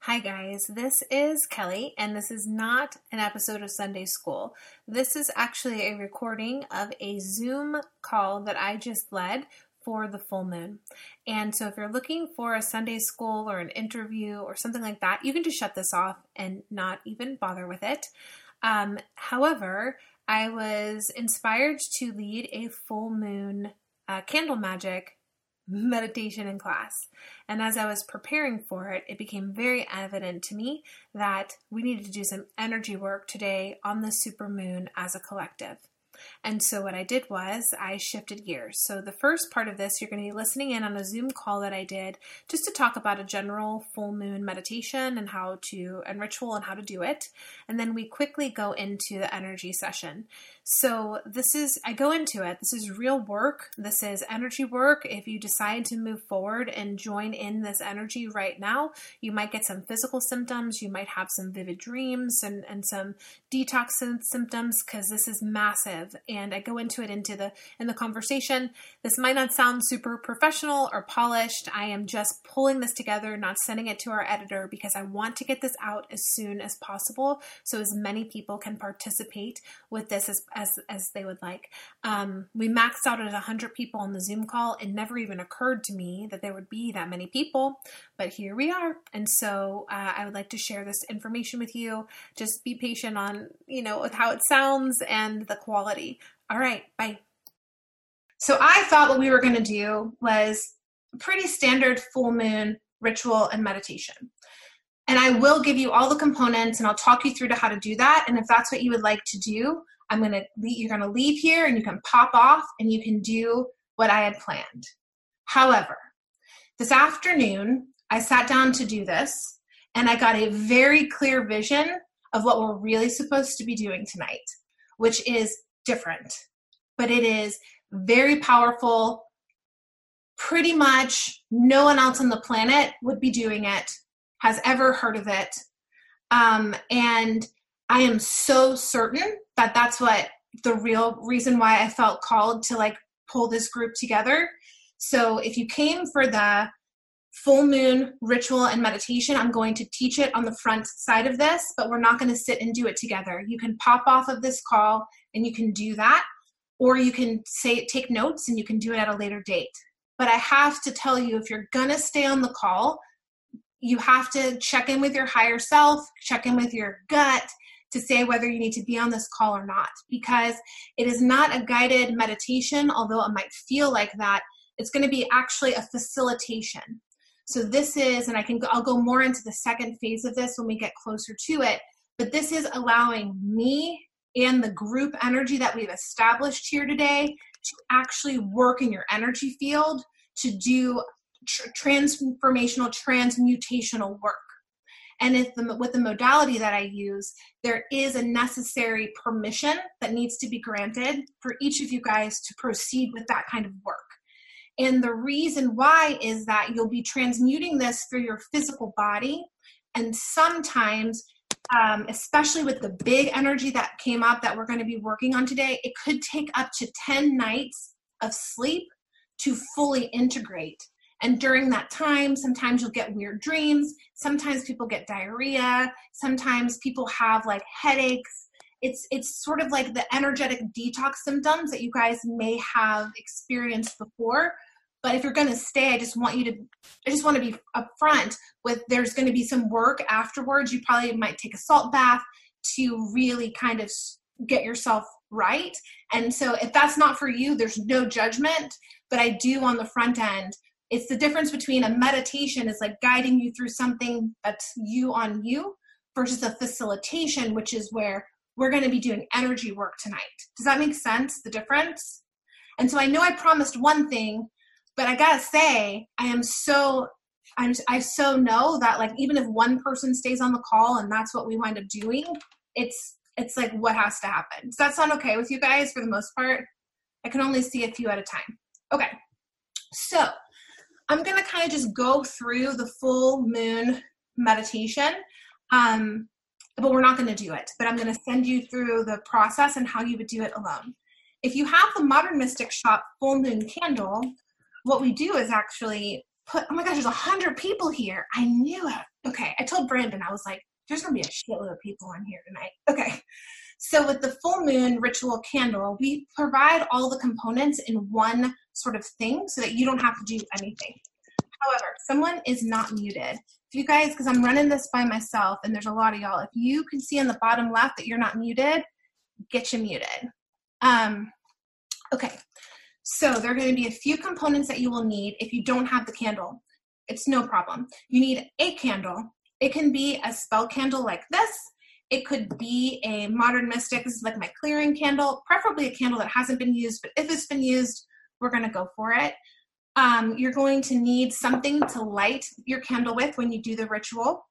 Hi guys, this is Kelly, and this is not an episode of Sunday School. This is actually a recording of a Zoom call that I just led for the full moon. And so if you're looking for a Sunday School or an interview or something like that, you can just shut this off and not even bother with it. However, I was inspired to lead a full moon candle magic meditation in class. And as I was preparing for it, it became very evident to me that we needed to do some energy work today on the super moon as a collective. And so what I did was I shifted gears. So the first part of this, you're going to be listening in on a Zoom call that I did just to talk about a general full moon meditation and how to, and ritual and how to do it. And then we quickly go into the energy session. So this is, I go into it. This is real work. This is energy work. If you decide to move forward and join in this energy right now, you might get some physical symptoms. You might have some vivid dreams and some detox symptoms because this is massive. And I go into it in the conversation. This might not sound super professional or polished. I am just pulling this together, not sending it to our editor because I want to get this out as soon as possible so as many people can participate with this as they would like. We maxed out at 100 people on the Zoom call. It never even occurred to me that there would be that many people, but here we are. And so I would like to share this information with you. Just be patient on, with how it sounds and the quality. All right, bye. So I thought what we were going to do was a pretty standard full moon ritual and meditation. And I will give you all the components and I'll talk you through to how to do that. And if that's what you would like to do, you're going to leave here and you can pop off and you can do what I had planned. However, this afternoon, I sat down to do this and I got a very clear vision of what we're really supposed to be doing tonight, which is different, but it is very powerful. Pretty much no one else on the planet would be doing it, has ever heard of it. And I am so certain that that's what the real reason why I felt called to pull this group together. So if you came for the full moon ritual and meditation, I'm going to teach it on the front side of this, but we're not going to sit and do it together. You can pop off of this call and you can do that, or you can take notes and you can do it at a later date. But I have to tell you, if you're going to stay on the call, you have to check in with your higher self, check in with your gut to say whether you need to be on this call or not, because it is not a guided meditation, although it might feel like that. It's going to be actually a facilitation. So this is, and I'll go more into the second phase of this when we get closer to it, but this is allowing me and the group energy that we've established here today to actually work in your energy field, to do transmutational work. And with the modality that I use, there is a necessary permission that needs to be granted for each of you guys to proceed with that kind of work. And the reason why is that you'll be transmuting this through your physical body. And sometimes, especially with the big energy that came up that we're going to be working on today, it could take up to 10 nights of sleep to fully integrate. And during that time, sometimes you'll get weird dreams. Sometimes people get diarrhea. Sometimes people have headaches. It's sort of like the energetic detox symptoms that you guys may have experienced before. But if you're going to stay, I just want to be upfront with there's going to be some work afterwards. You probably might take a salt bath to really kind of get yourself right. And so if that's not for you, there's no judgment. But I do on the front end. It's the difference between a meditation is guiding you through something that's you on you versus a facilitation, which is where we're going to be doing energy work tonight. Does that make sense, the difference? And so I know I promised one thing, but I got to say, I so know that even if one person stays on the call and that's what we wind up doing, it's what has to happen. Does that sound okay with you guys for the most part? I can only see a few at a time. Okay. So I'm going to kind of just go through the full moon meditation. But we're not going to do it, but I'm going to send you through the process and how you would do it alone. If you have the Modern Mystic Shop full moon candle, what we do is actually put, oh my gosh, there's 100 people here. I knew it. Okay. I told Brandon, I was like, there's going to be a shitload of people on here tonight. Okay. So with the full moon ritual candle, we provide all the components in one sort of thing so that you don't have to do anything. However, someone is not muted. If you guys, because I'm running this by myself and there's a lot of y'all, if you can see in the bottom left that you're not muted, get you muted. Okay. So there are going to be a few components that you will need if you don't have the candle. It's no problem. You need a candle. It can be a spell candle like this. It could be a Modern Mystic. This is like my clearing candle, preferably a candle that hasn't been used, but if it's been used, we're going to go for it. You're going to need something to light your candle with when you do the ritual.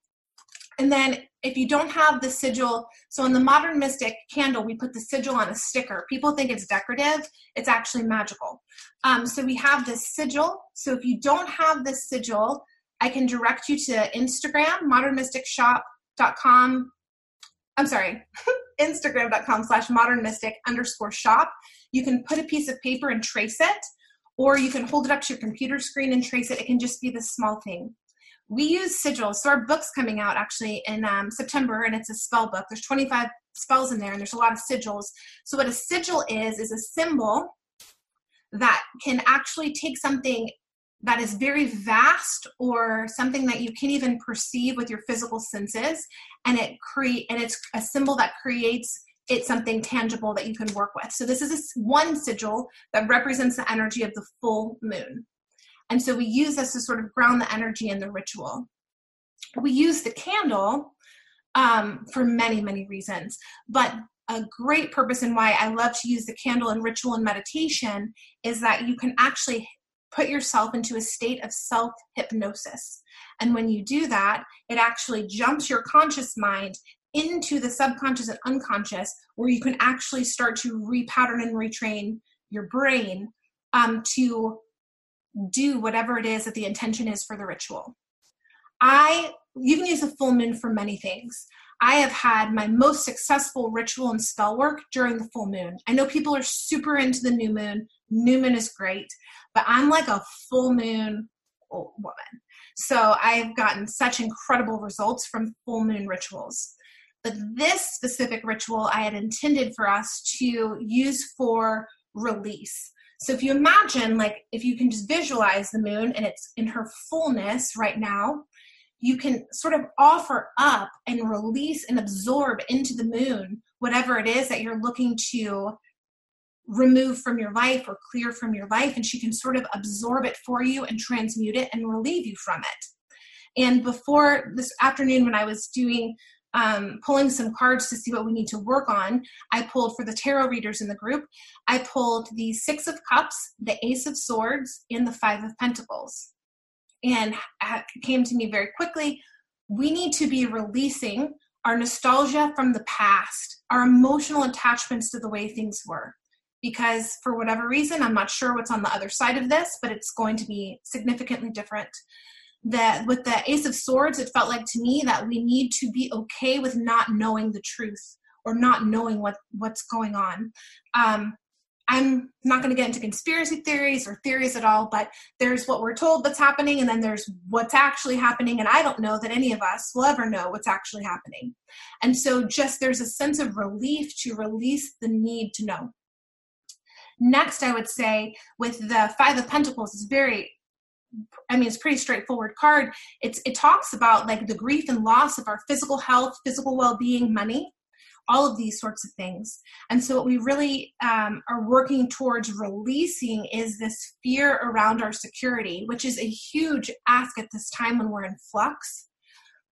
And then if you don't have the sigil, so in the Modern Mystic candle, we put the sigil on a sticker. People think it's decorative. It's actually magical. So we have this sigil. So if you don't have this sigil, I can direct you to Instagram, modernmysticshop.com. I'm sorry, instagram.com/modernmystic_shop. You can put a piece of paper and trace it, or you can hold it up to your computer screen and trace it. It can just be this small thing. We use sigils. So our book's coming out actually in September, and it's a spell book. There's 25 spells in there, and there's a lot of sigils. So what a sigil is a symbol that can actually take something that is very vast or something that you can't even perceive with your physical senses, and it's a symbol that creates it something tangible that you can work with. So this is one sigil that represents the energy of the full moon. And so we use this to sort of ground the energy in the ritual. We use the candle for many, many reasons, but a great purpose and why I love to use the candle in ritual and meditation is that you can actually put yourself into a state of self-hypnosis. And when you do that, it actually jumps your conscious mind into the subconscious and unconscious, where you can actually start to repattern and retrain your brain to do whatever it is that the intention is for the ritual. You can use the full moon for many things. I have had my most successful ritual and spell work during the full moon. I know people are super into the new moon. New moon is great, but I'm like a full moon woman. So I've gotten such incredible results from full moon rituals. But this specific ritual I had intended for us to use for release. So if you imagine, like if you can just visualize the moon and it's in her fullness right now, you can sort of offer up and release and absorb into the moon whatever it is that you're looking to remove from your life or clear from your life, and she can sort of absorb it for you and transmute it and relieve you from it. And before this afternoon, when I was doing pulling some cards to see what we need to work on, I pulled for the tarot readers in the group, I pulled the Six of Cups, the Ace of Swords, and the Five of Pentacles. And it came to me very quickly, we need to be releasing our nostalgia from the past, our emotional attachments to the way things were. Because for whatever reason, I'm not sure what's on the other side of this, but it's going to be significantly different. With the Ace of Swords, it felt like to me that we need to be okay with not knowing the truth or not knowing what's going on. I'm not going to get into conspiracy theories or theories at all, but there's what we're told that's happening, and then there's what's actually happening, and I don't know that any of us will ever know what's actually happening. And so just there's a sense of relief to release the need to know. Next, I would say with the Five of Pentacles, it's pretty straightforward card. It talks about like the grief and loss of our physical health, physical well-being, money, all of these sorts of things. And so what we really are working towards releasing is this fear around our security, which is a huge ask at this time when we're in flux.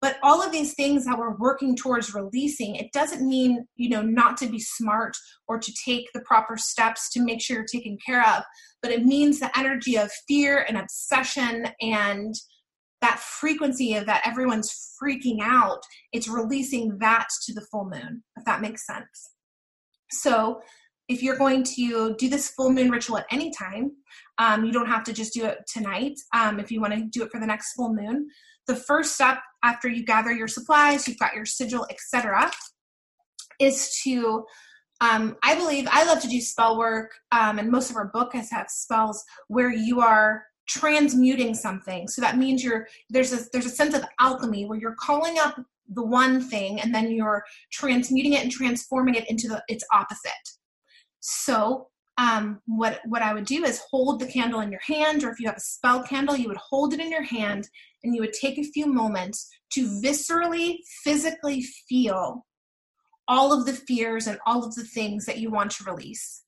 But all of these things that we're working towards releasing, it doesn't mean, not to be smart or to take the proper steps to make sure you're taken care of, but it means the energy of fear and obsession and that frequency of that everyone's freaking out. It's releasing that to the full moon, if that makes sense. So if you're going to do this full moon ritual at any time, you don't have to just do it tonight. If you want to do it for the next full moon, the first step after you gather your supplies, you've got your sigil, etc., is to, I love to do spell work, and most of our book has spells where you are transmuting something. So that means there's a sense of alchemy where you're calling up the one thing and then you're transmuting it and transforming it into its opposite. So what I would do is hold the candle in your hand, or if you have a spell candle, you would hold it in your hand and you would take a few moments to viscerally, physically feel all of the fears and all of the things that you want to release.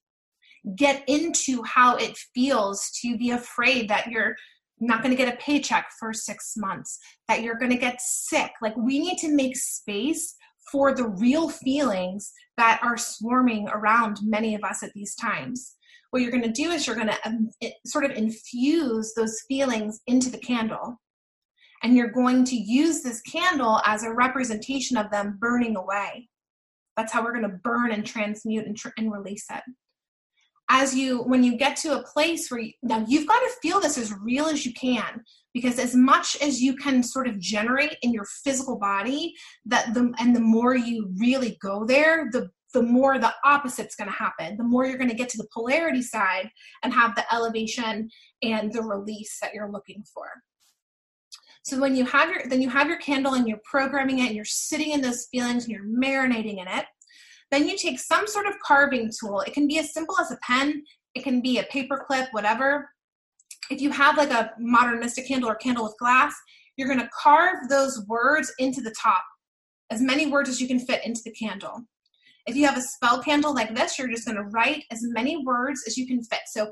Get into how it feels to be afraid that you're not going to get a paycheck for 6 months, that you're going to get sick. Like, we need to make space for the real feelings that are swarming around many of us at these times. What you're going to do is you're going to sort of infuse those feelings into the candle. And you're going to use this candle as a representation of them burning away. That's how we're going to burn and transmute and release it. When you get to a place where now you've got to feel this as real as you can, because as much as you can sort of generate in your physical body, and the more you really go there, the more the opposite's going to happen. The more you're going to get to the polarity side and have the elevation and the release that you're looking for. So when you have your candle and you're programming it and you're sitting in those feelings and you're marinating in it, then you take some sort of carving tool. It can be as simple as a pen. It can be a paper clip, whatever. If you have like a modern mystic candle or candle with glass, you're going to carve those words into the top, as many words as you can fit into the candle. If you have a spell candle like this, you're just going to write as many words as you can fit. So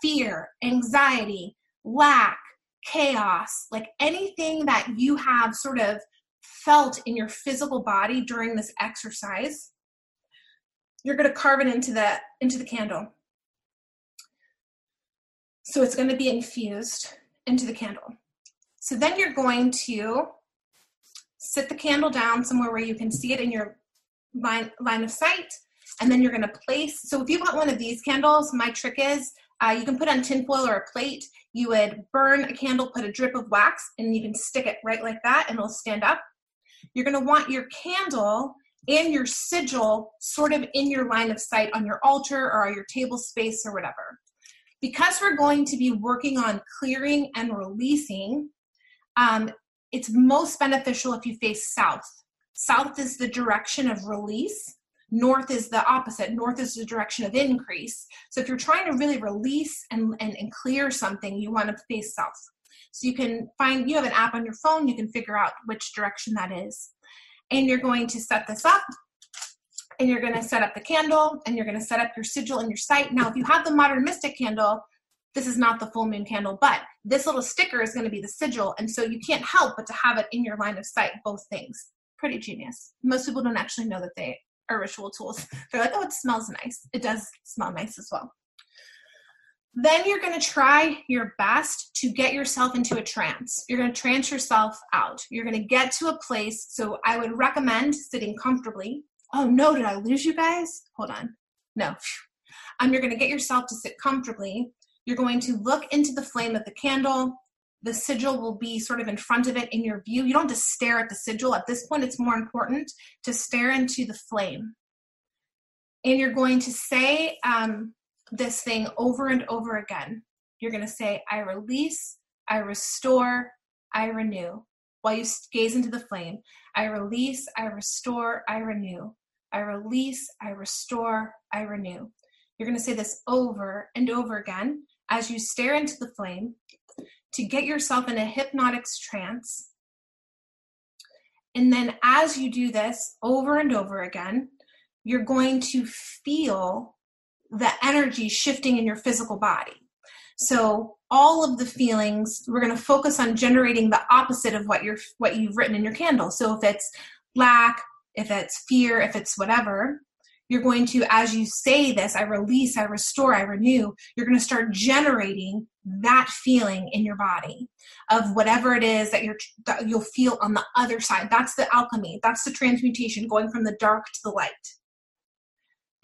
fear, anxiety, lack, chaos, like anything that you have sort of felt in your physical body during this exercise, you're going to carve it into the candle. So it's going to be infused into the candle. So then you're going to sit the candle down somewhere where you can see it in your line of sight, and then you're going to place. So if you want one of these candles, my trick is you can put on tinfoil or a plate. You would burn a candle, put a drip of wax, and you can stick it right like that, and it'll stand up. You're going to want your candle and your sigil sort of in your line of sight on your altar or on your table space or whatever. Because we're going to be working on clearing and releasing, it's most beneficial if you face south. South is the direction of release. North is the opposite. North is the direction of increase. So if you're trying to really release and clear something, you want to face south. So you have an app on your phone, you can figure out which direction that is. And you're going to set this up, and you're going to set up the candle, and you're going to set up your sigil in your sight. Now, if you have the Modern Mystic candle, this is not the full moon candle, but this little sticker is going to be the sigil. And so you can't help but to have it in your line of sight, both things. Pretty genius. Most people don't actually know that they are ritual tools. They're like, oh, it smells nice. It does smell nice as well. Then you're going to try your best to get yourself into a trance. You're going to trance yourself out. You're going to get to a place. So I would recommend sitting comfortably. Oh no, did I lose you guys? Hold on. No. You're going to get yourself to sit comfortably. You're going to look into the flame of the candle. The sigil will be sort of in front of it in your view. You don't have to stare at the sigil. At this point, it's more important to stare into the flame. And you're going to say, this thing over and over again. You're going to say, I release, I restore, I renew. While you gaze into the flame, I release, I restore, I renew. I release, I restore, I renew. You're going to say this over and over again as you stare into the flame to get yourself in a hypnotic trance. And then as you do this over and over again, you're going to feel the energy shifting in your physical body. So all of the feelings, we're going to focus on generating the opposite of what you've written in your candle. So if it's lack, if it's fear, if it's whatever, you're going to, as you say this, I release, I restore, I renew, you're going to start generating that feeling in your body of whatever it is that you'll feel on the other side. That's the alchemy. That's the transmutation, going from the dark to the light.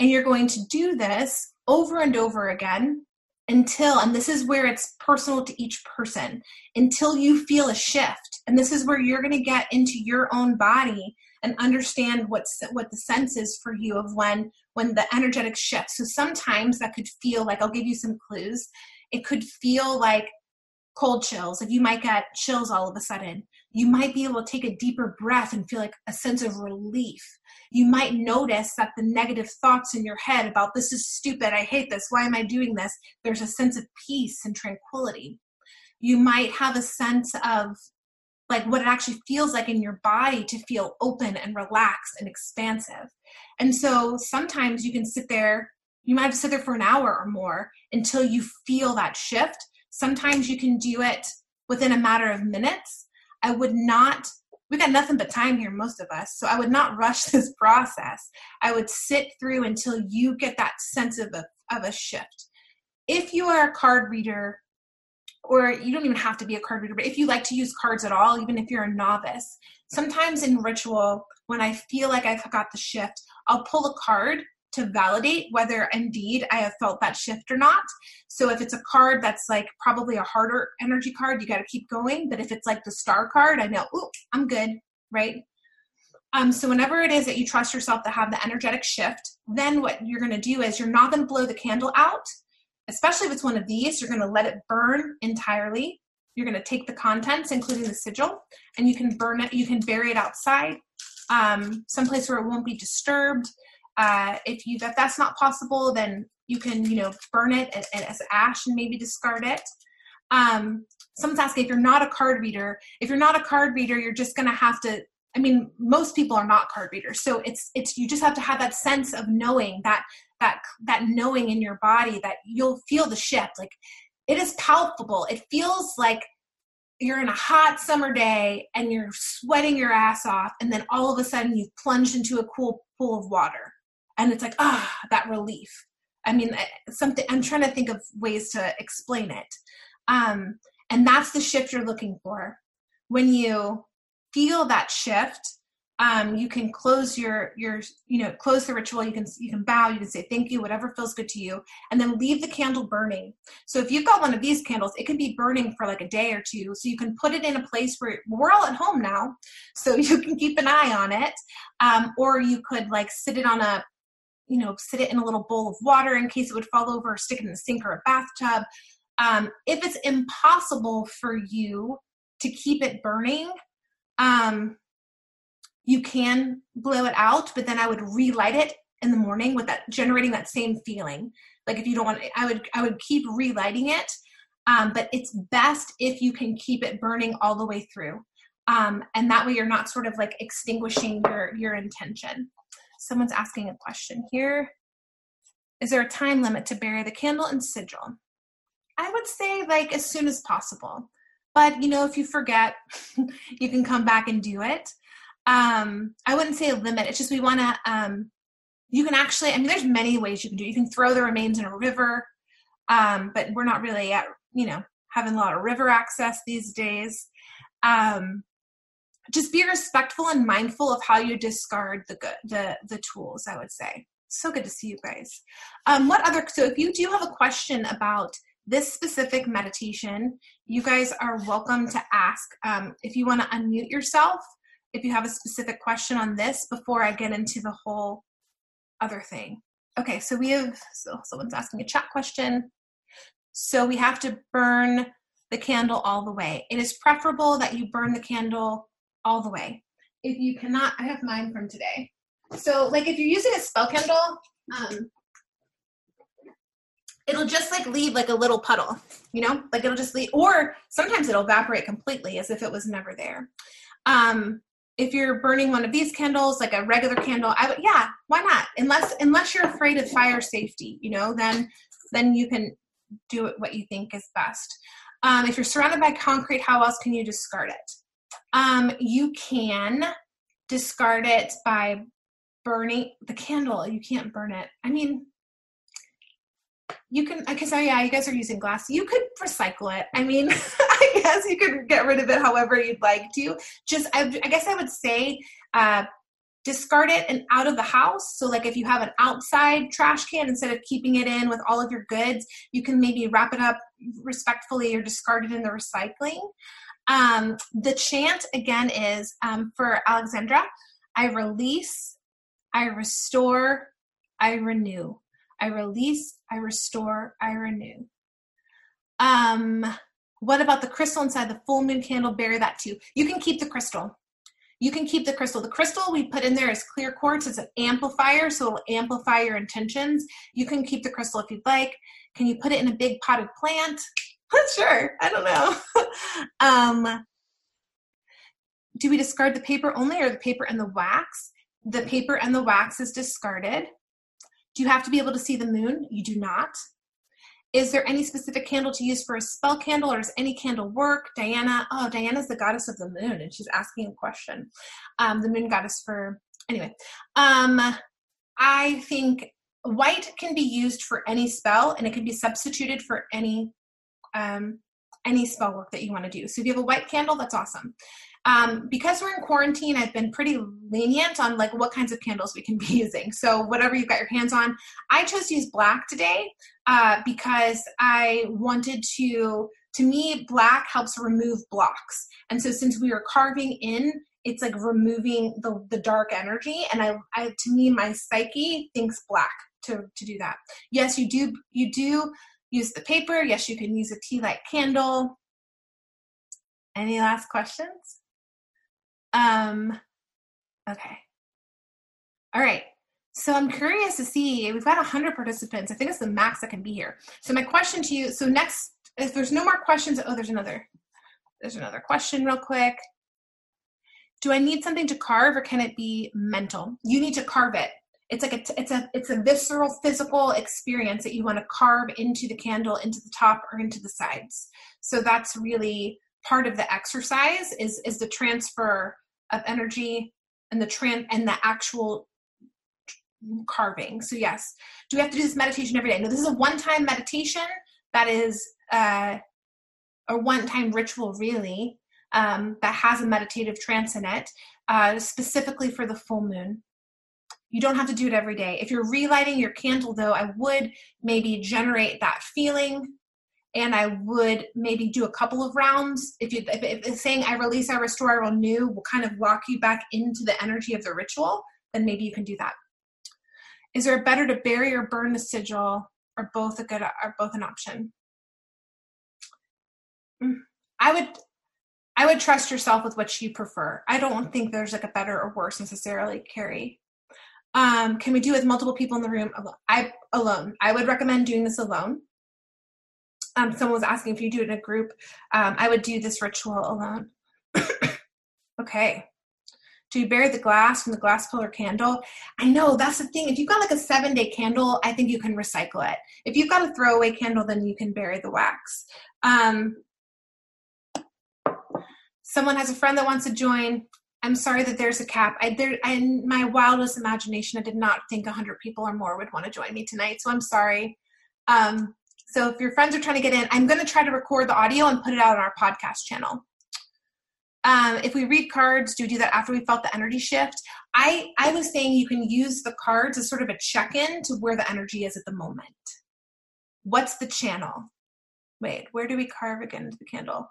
And you're going to do this over and over again until, and this is where it's personal to each person, until you feel a shift. And this is where you're going to get into your own body and understand what the sense is for you of when the energetic shifts. So sometimes that could feel like, I'll give you some clues. It could feel like cold chills. Like you might get chills all of a sudden. You might be able to take a deeper breath and feel like a sense of relief. You might notice that the negative thoughts in your head about this is stupid, I hate this, why am I doing this? There's a sense of peace and tranquility. You might have a sense of like what it actually feels like in your body to feel open and relaxed and expansive. And so sometimes you can sit there, you might have to sit there for an hour or more until you feel that shift. Sometimes you can do it within a matter of minutes. I would not, we got nothing but time here, most of us, so I would not rush this process. I would sit through until you get that sense of a shift. If you are a card reader, or you don't even have to be a card reader, but if you like to use cards at all, even if you're a novice, sometimes in ritual, when I feel like I've got the shift, I'll pull a card to validate whether indeed I have felt that shift or not. So if it's a card that's like probably a harder energy card, you got to keep going. But if it's like the star card, I know, ooh, I'm good, right? So whenever it is that you trust yourself to have the energetic shift, then what you're going to do is you're not going to blow the candle out, especially if it's one of these. You're going to let it burn entirely. You're going to take the contents, including the sigil, and you can burn it. You can bury it outside, someplace where it won't be disturbed. If that's not possible, then you can, burn it and as ash and maybe discard it. Someone's asking if you're not a card reader, you're just going to have to, most people are not card readers. So it's, you just have to have that sense of knowing that knowing in your body that you'll feel the shift. Like it is palpable. It feels like you're in a hot summer day and you're sweating your ass off. And then all of a sudden you've plunged into a cool pool of water. And it's like, that relief. I'm trying to think of ways to explain it. And that's the shift you're looking for. When you feel that shift, you can close close the ritual. You can bow, you can say thank you, whatever feels good to you, and then leave the candle burning. So if you've got one of these candles, it can be burning for like a day or two. So you can put it in a place where we're all at home now, so you can keep an eye on it. Or you could like sit it in a little bowl of water in case it would fall over, or stick it in the sink or a bathtub. If it's impossible for you to keep it burning, you can blow it out, but then I would relight it in the morning with that, generating that same feeling. Like if you don't want it, I would keep relighting it. But it's best if you can keep it burning all the way through. And that way you're not sort of like extinguishing your intention. Someone's asking a question here. Is there a time limit to bury the candle and sigil? I would say like as soon as possible. But, if you forget, you can come back and do it. I wouldn't say a limit. It's just we want to, you can actually, there's many ways you can do it. You can throw the remains in a river, but we're not really at, having a lot of river access these days. Just be respectful and mindful of how you discard the tools, I would say. So good to see you guys. So if you do have a question about this specific meditation, you guys are welcome to ask. If you want to unmute yourself, if you have a specific question on this before I get into the whole other thing. Okay, so someone's asking a chat question. So we have to burn the candle all the way. It is preferable that you burn the candle all the way. If you cannot, I have mine from today. So like if you're using a spell candle, it'll just like leave like a little puddle, like it'll just leave, or sometimes it'll evaporate completely as if it was never there. If you're burning one of these candles, like a regular candle, I would, yeah, why not? Unless you're afraid of fire safety, then you can do it what you think is best. If you're surrounded by concrete, how else can you discard it? You can discard it by burning the candle. You can't burn it. You can, you guys are using glass. You could recycle it. I guess you could get rid of it however you'd like to. Just, I guess I would say, discard it and out of the house. So like if you have an outside trash can, instead of keeping it in with all of your goods, you can maybe wrap it up respectfully or discard it in the recycling. The chant again is, for Alexandra, I release, I restore, I renew. I release, I restore, I renew. What about the crystal inside the full moon candle? Bury that too. You can keep the crystal. You can keep the crystal. The crystal we put in there is clear quartz. It's an amplifier, so it'll amplify your intentions. You can keep the crystal if you'd like. Can you put it in a big potted plant? Sure. I don't know. Do we discard the paper only, or the paper and the wax? The paper and the wax is discarded. Do you have to be able to see the moon? You do not. Is there any specific candle to use for a spell candle, or does any candle work? Diana, oh, Diana's the goddess of the moon, and she's asking a question. The moon goddess for, anyway. I think white can be used for any spell, and it can be substituted for any spell work that you want to do. So if you have a white candle, that's awesome. Because we're in quarantine, I've been pretty lenient on like what kinds of candles we can be using. So whatever you've got your hands on. I chose to use black today because I wanted to me, black helps remove blocks. And so since we are carving in, it's like removing the dark energy. And I to me, my psyche thinks black to do that. Yes, you do use the paper. Yes, you can use a tea light candle. Any last questions? Okay. All right. So I'm curious to see, we've got 100 participants. I think it's the max that can be here. So my question to you, so next, if there's no more questions, oh, there's another question real quick. Do I need something to carve, or can it be mental? You need to carve it. It's like it's a visceral, physical experience that you want to carve into the candle, into the top, or into the sides. So that's really part of the exercise is the transfer of energy and the actual carving. So yes, do we have to do this meditation every day? No, this is a one-time meditation that is a one-time ritual, really, that has a meditative trance in it, specifically for the full moon. You don't have to do it every day. If you're relighting your candle, though, I would maybe generate that feeling, and I would maybe do a couple of rounds. If saying I release, I restore, I renew will kind of lock you back into the energy of the ritual, then maybe you can do that. Is there a better to bury or burn the sigil? Are both an option? I would trust yourself with what you prefer. I don't think there's like a better or worse necessarily, Carrie. Can we do it with multiple people in the room? Alone. I would recommend doing this alone. Someone was asking if you do it in a group. I would do this ritual alone. Okay. Do you bury the glass from the glass pillar candle? I know, that's the thing. If you've got like a 7-day candle, I think you can recycle it. If you've got a throwaway candle, then you can bury the wax. Someone has a friend that wants to join. I'm sorry that there's a cap. In my wildest imagination, I did not think 100 people or more would want to join me tonight, so I'm sorry. So if your friends are trying to get in, I'm going to try to record the audio and put it out on our podcast channel. If we read cards, do we do that after we felt the energy shift? I was saying you can use the cards as sort of a check-in to where the energy is at the moment. What's the channel? Wait, where do we carve again into the candle?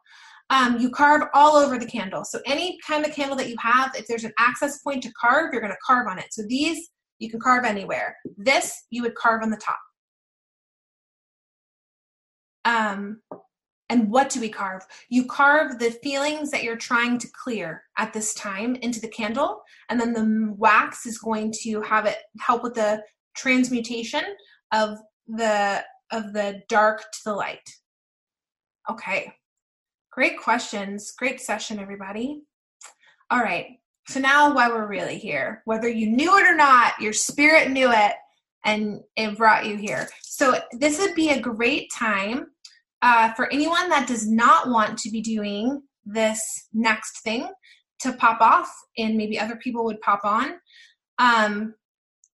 You carve all over the candle. So any kind of candle that you have, if there's an access point to carve, you're going to carve on it. So these, you can carve anywhere. This, you would carve on the top. And what do we carve? You carve the feelings that you're trying to clear at this time into the candle, and then the wax is going to have it help with the transmutation of the dark to the light. Okay. Great questions. Great session, everybody. All right. So now while we're really here, whether you knew it or not, your spirit knew it, and it brought you here. So this would be a great time for anyone that does not want to be doing this next thing to pop off, and maybe other people would pop on.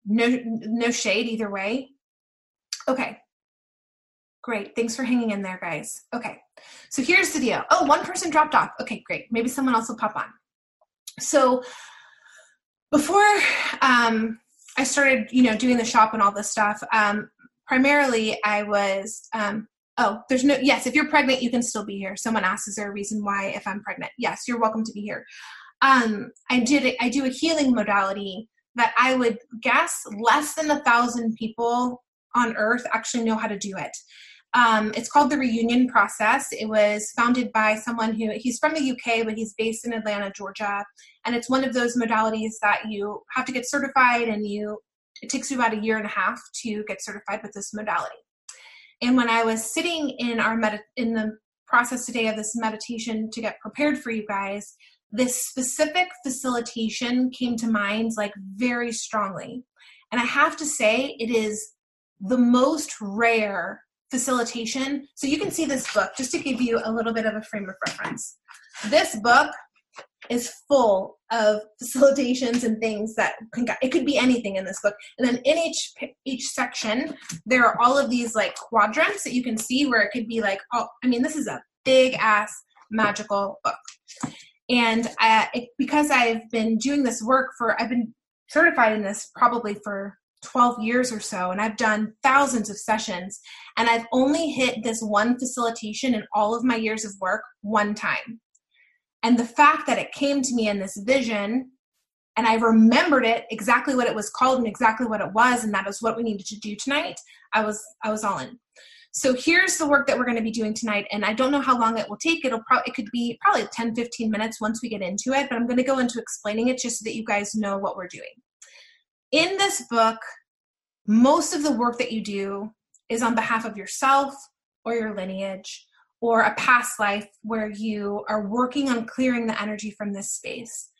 No shade either way. Okay. Great. Thanks for hanging in there, guys. Okay. So here's the deal. Oh, one person dropped off. Okay, great. Maybe someone else will pop on. So before I started, doing the shop and all this stuff. Primarily I was, if you're pregnant, you can still be here. Someone asked, is there a reason why if I'm pregnant? Yes, you're welcome to be here. I do a healing modality that I would guess less than 1,000 people on earth actually know how to do it. It's called the Reunion process. It was founded by someone who, he's from the UK, but he's based in Atlanta, Georgia. And it's one of those modalities that you have to get certified, and it takes you about 1.5 years to get certified with this modality. And when I was sitting in the process today of this meditation to get prepared for you guys, this specific facilitation came to mind, like, very strongly. And I have to say, it is the most rare facilitation. So you can see this book, just to give you a little bit of a frame of reference. This book is full of facilitations and things that it could be anything in this book. And then in each section, there are all of these like quadrants that you can see where it could be like, oh, I mean, this is a big ass magical book. And because I've been doing this work I've been certified in this probably for 12 years or so, and I've done thousands of sessions, and I've only hit this one facilitation in all of my years of work one time. And the fact that it came to me in this vision, and I remembered it, exactly what it was called and exactly what it was, and that is what we needed to do tonight, I was all in. So here's the work that we're going to be doing tonight, and I don't know how long it will take. It could be probably 10, 15 minutes once we get into it, but I'm going to go into explaining it just so that you guys know what we're doing. In this book, most of the work that you do is on behalf of yourself or your lineage or a past life where you are working on clearing the energy from this space.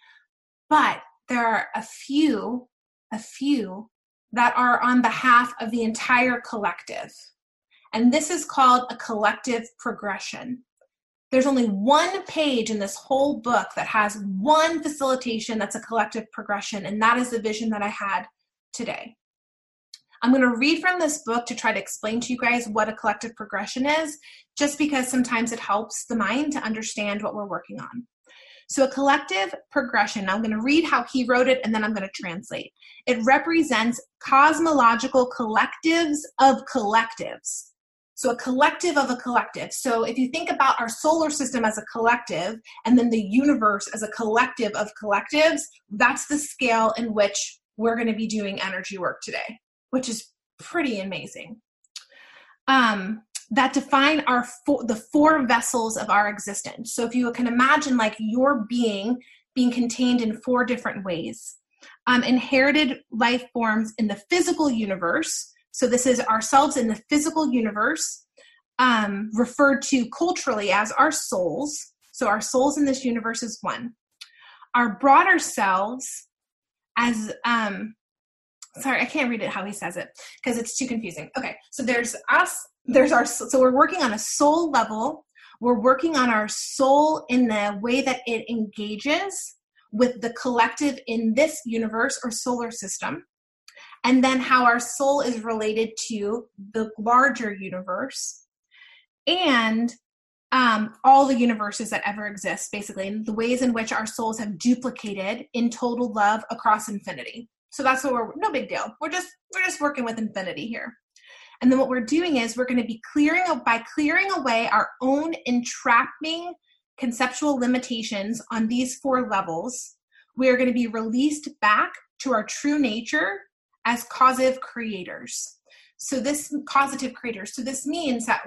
But there are a few that are on behalf of the entire collective. And this is called a collective progression. There's only one page in this whole book that has one facilitation that's a collective progression, and that is the vision that I had today. I'm going to read from this book to try to explain to you guys what a collective progression is, just because sometimes it helps the mind to understand what we're working on. So a collective progression, I'm going to read how he wrote it, and then I'm going to translate. It represents cosmological collectives of collectives. So a collective of a collective. So if you think about our solar system as a collective, and then the universe as a collective of collectives, that's the scale in which we're going to be doing energy work today, which is pretty amazing. That define the four vessels of our existence. So if you can imagine like your being being contained in four different ways. Inherited life forms in the physical universe. So this is ourselves in the physical universe, referred to culturally as our souls. So our souls in this universe is one. Our broader selves as, sorry, I can't read it how he says it because it's too confusing. Okay, so there's us, so we're working on a soul level. We're working on our soul in the way that it engages with the collective in this universe or solar system. And then how our soul is related to the larger universe and all the universes that ever exist, basically, and the ways in which our souls have duplicated in total love across infinity. So that's what no big deal. We're just working with infinity here. And then what we're doing is we're going to be clearing away our own entrapping conceptual limitations on these four levels. We are going to be released back to our true nature as causative creators. So this means that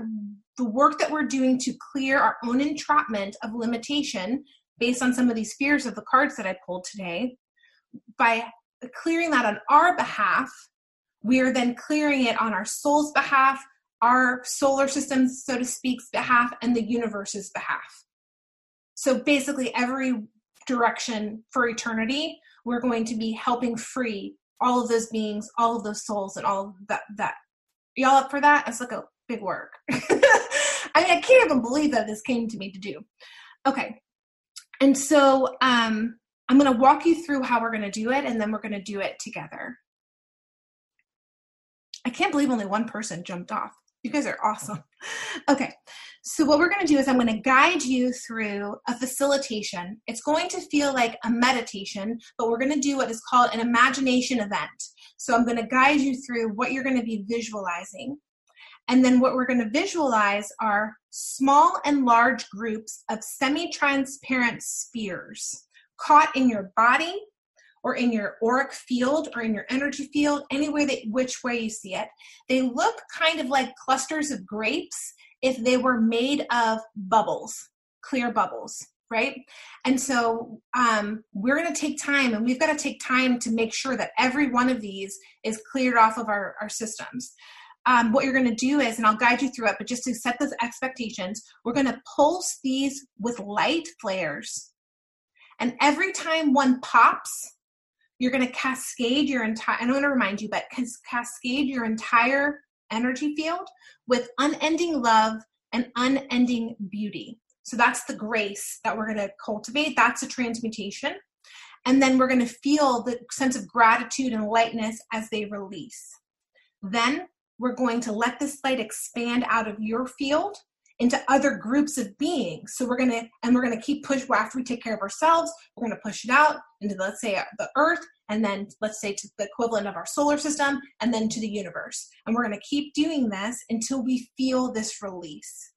the work that we're doing to clear our own entrapment of limitation based on some of these fears of the cards that I pulled today, by clearing that on our behalf, we are then clearing it on our soul's behalf, our solar system's, so to speak's behalf, and the universe's behalf. So basically every direction for eternity, we're going to be helping free all of those beings, all of those souls, and all of that. Y'all up for that? That's like a big work. I mean, I can't even believe that this came to me to do. Okay. And so I'm going to walk you through how we're going to do it, and then we're going to do it together. I can't believe only one person jumped off. You guys are awesome. Okay. So what we're going to do is I'm going to guide you through a facilitation. It's going to feel like a meditation, but we're going to do what is called an imagination event. So I'm going to guide you through what you're going to be visualizing. And then what we're going to visualize are small and large groups of semi-transparent spheres caught in your body or in your auric field or in your energy field, any way that, which way you see it. They look kind of like clusters of grapes if they were made of bubbles, clear bubbles, right? And so we're going to take time, and we've got to take time to make sure that every one of these is cleared off of our systems. What you're going to do is, and I'll guide you through it, but just to set those expectations, we're going to pulse these with light flares. And every time one pops, you're going to cascade your entire, I don't want to remind you, but cascade your entire energy field with unending love and unending beauty. So that's the grace that we're going to cultivate. That's a transmutation. And then we're going to feel the sense of gratitude and lightness as they release. Then we're going to let this light expand out of your field into other groups of beings. So we're going to keep push, after we take care of ourselves, we're going to push it out into, let's say, the earth, and then let's say to the equivalent of our solar system, and then to the universe. And we're going to keep doing this until we feel this release.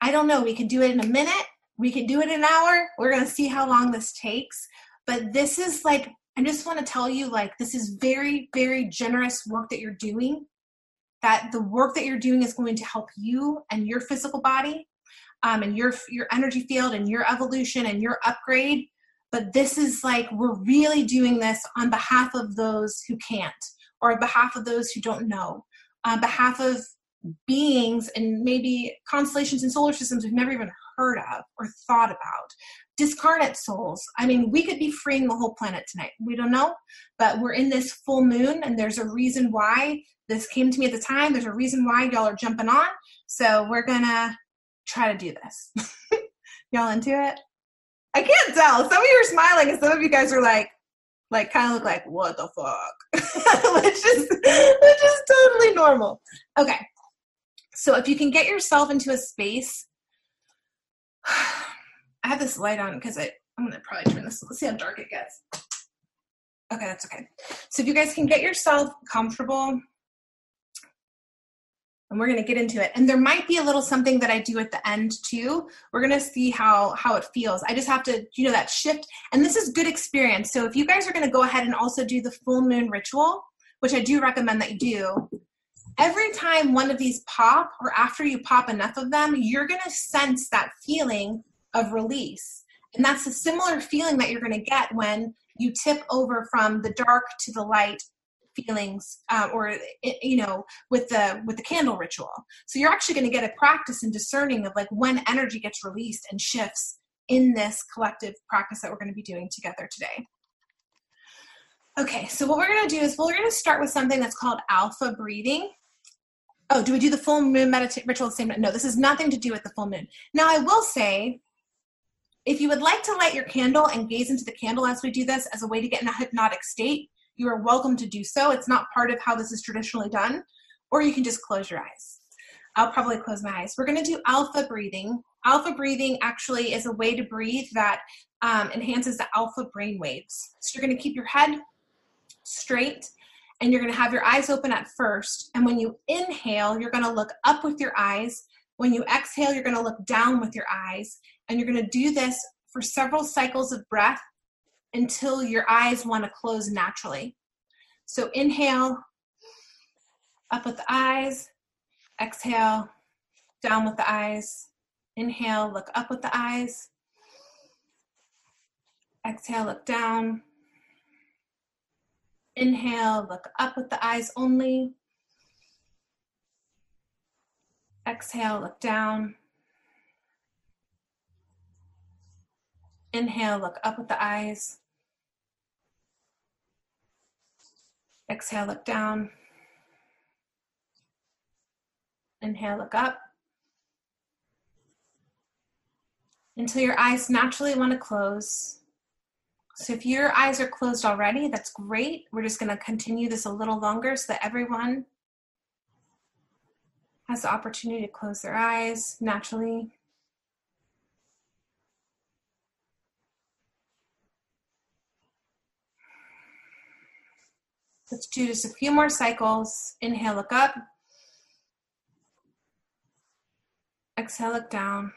I don't know, we can do it in a minute, we can do it in an hour, we're going to see how long this takes. But this is like, I just want to tell you, like, this is very, very generous work that you're doing. That the work that you're doing is going to help you and your physical body and your energy field and your evolution and your upgrade. But this is like, we're really doing this on behalf of those who can't, or on behalf of those who don't know, on behalf of beings and maybe constellations and solar systems we've never even heard of or thought about. Discarnate souls. I mean, we could be freeing the whole planet tonight. We don't know, but we're in this full moon, and there's a reason why this came to me at the time. There's a reason why y'all are jumping on. So we're going to try to do this. Y'all into it? I can't tell. Some of you are smiling, and some of you guys are like kind of look like, what the fuck? which is totally normal. Okay. So if you can get yourself into a space, I have this light on because I'm going to probably turn this. Let's see how dark it gets. Okay, that's okay. So if you guys can get yourself comfortable, and we're going to get into it. And there might be a little something that I do at the end too. We're going to see how it feels. I just have to, you know, that shift. And this is good experience. So if you guys are going to go ahead and also do the full moon ritual, which I do recommend that you do, every time one of these pop, or after you pop enough of them, you're going to sense that feeling of release. And that's a similar feeling that you're going to get when you tip over from the dark to the light feelings, or, you know, with the candle ritual. So you're actually going to get a practice in discerning of like when energy gets released and shifts in this collective practice that we're going to be doing together today. Okay, so what we're going to do is we're going to start with something that's called alpha breathing. Oh, do we do the full moon ritual at the same time? No, this is nothing to do with the full moon. Now I will say, if you would like to light your candle and gaze into the candle as we do this as a way to get in a hypnotic state, you are welcome to do so. It's not part of how this is traditionally done, or you can just close your eyes. I'll probably close my eyes. We're going to do alpha breathing. Alpha breathing actually is a way to breathe that enhances the alpha brain waves. So you're going to keep your head straight, and you're going to have your eyes open at first. And when you inhale, you're going to look up with your eyes. When you exhale, you're going to look down with your eyes. And you're going to do this for several cycles of breath until your eyes want to close naturally. So inhale, up with the eyes, exhale, down with the eyes, inhale, look up with the eyes, exhale, look down, inhale, look up with the eyes only, exhale, look down. Inhale, look up with the eyes. Exhale, look down. Inhale, look up. Until your eyes naturally want to close. So if your eyes are closed already, that's great. We're just going to continue this a little longer so that everyone has the opportunity to close their eyes naturally. Let's do just a few more cycles. Inhale, look up. Exhale, look down.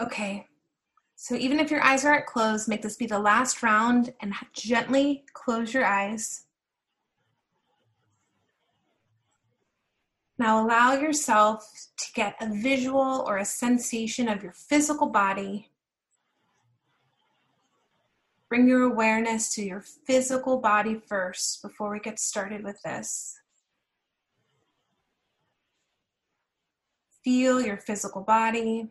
Okay. So even if your eyes aren't closed, make this be the last round and gently close your eyes. Now allow yourself to get a visual or a sensation of your physical body. Bring your awareness to your physical body first before we get started with this. Feel your physical body.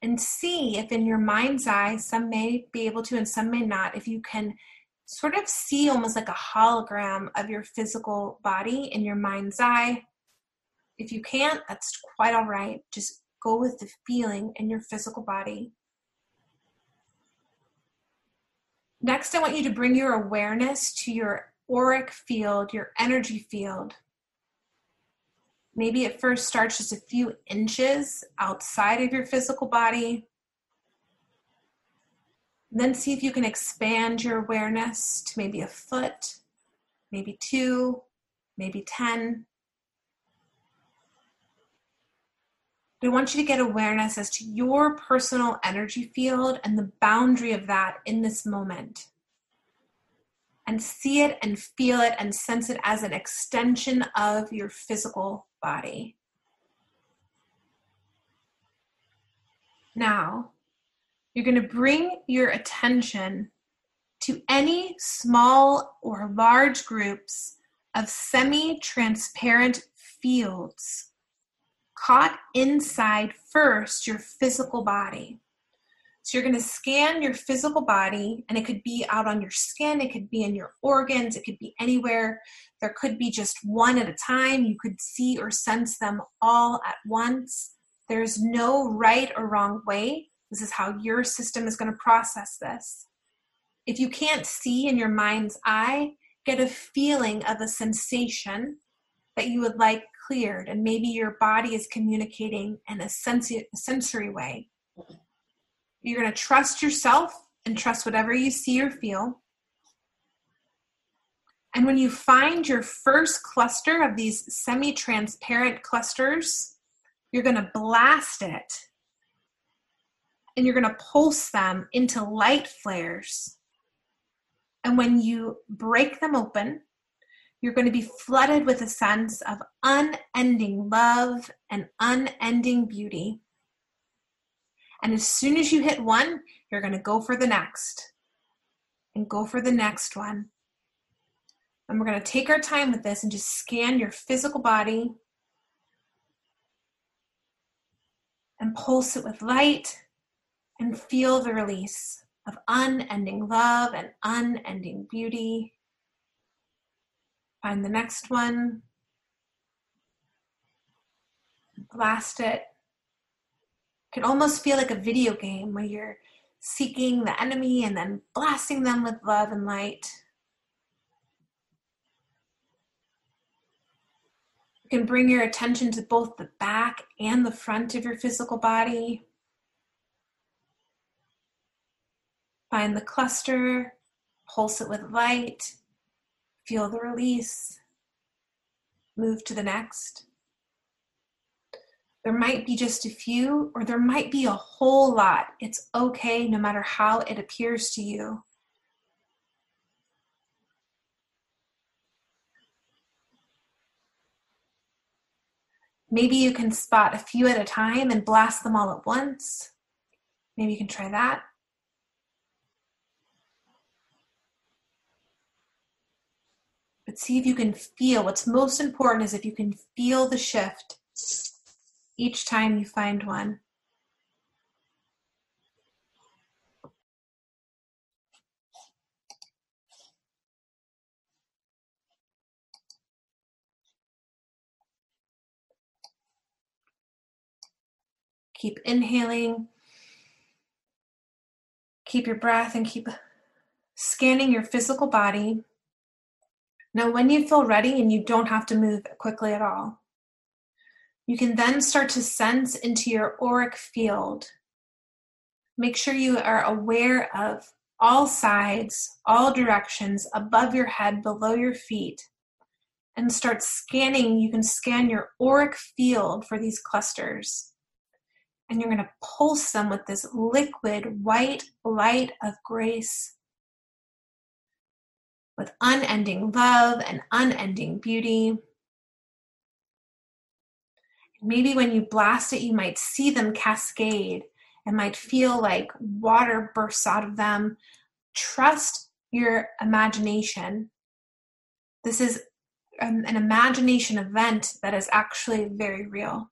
And see if in your mind's eye, some may be able to and some may not, if you can sort of see almost like a hologram of your physical body in your mind's eye. If you can't, that's quite all right. Just go with the feeling in your physical body. Next, I want you to bring your awareness to your auric field, your energy field. Maybe it first starts just a few inches outside of your physical body. Then see if you can expand your awareness to maybe a foot, maybe 2, maybe 10. I want you to get awareness as to your personal energy field and the boundary of that in this moment. And see it and feel it and sense it as an extension of your physical body. Now, you're going to bring your attention to any small or large groups of semi-transparent fields caught inside first your physical body. So you're going to scan your physical body, and it could be out on your skin, it could be in your organs, it could be anywhere. There could be just one at a time. You could see or sense them all at once. There's no right or wrong way. This is how your system is going to process this. If you can't see in your mind's eye, get a feeling of a sensation that you would like cleared, and maybe your body is communicating in a sensory way. You're going to trust yourself and trust whatever you see or feel. And when you find your first cluster of these semi-transparent clusters, you're going to blast it. And you're going to pulse them into light flares. And when you break them open, you're going to be flooded with a sense of unending love and unending beauty. And as soon as you hit one, you're going to go for the next and go for the next one. And we're going to take our time with this and just scan your physical body and pulse it with light and feel the release of unending love and unending beauty. Find the next one, blast it. Can almost feel like a video game where you're seeking the enemy and then blasting them with love and light. You can bring your attention to both the back and the front of your physical body. Find the cluster, pulse it with light, feel the release, move to the next. There might be just a few, or there might be a whole lot. It's okay no matter how it appears to you. Maybe you can spot a few at a time and blast them all at once. Maybe you can try that. But see if you can feel. What's most important is if you can feel the shift each time you find one. Keep inhaling. Keep your breath and keep scanning your physical body. Now, when you feel ready, and you don't have to move quickly at all, you can then start to sense into your auric field. Make sure you are aware of all sides, all directions, above your head, below your feet, and start scanning. You can scan your auric field for these clusters. and you're going to pulse them with this liquid white light of grace, with unending love and unending beauty. Maybe when you blast it, you might see them cascade. It might feel like water bursts out of them. Trust your imagination. This is an imagination event that is actually very real.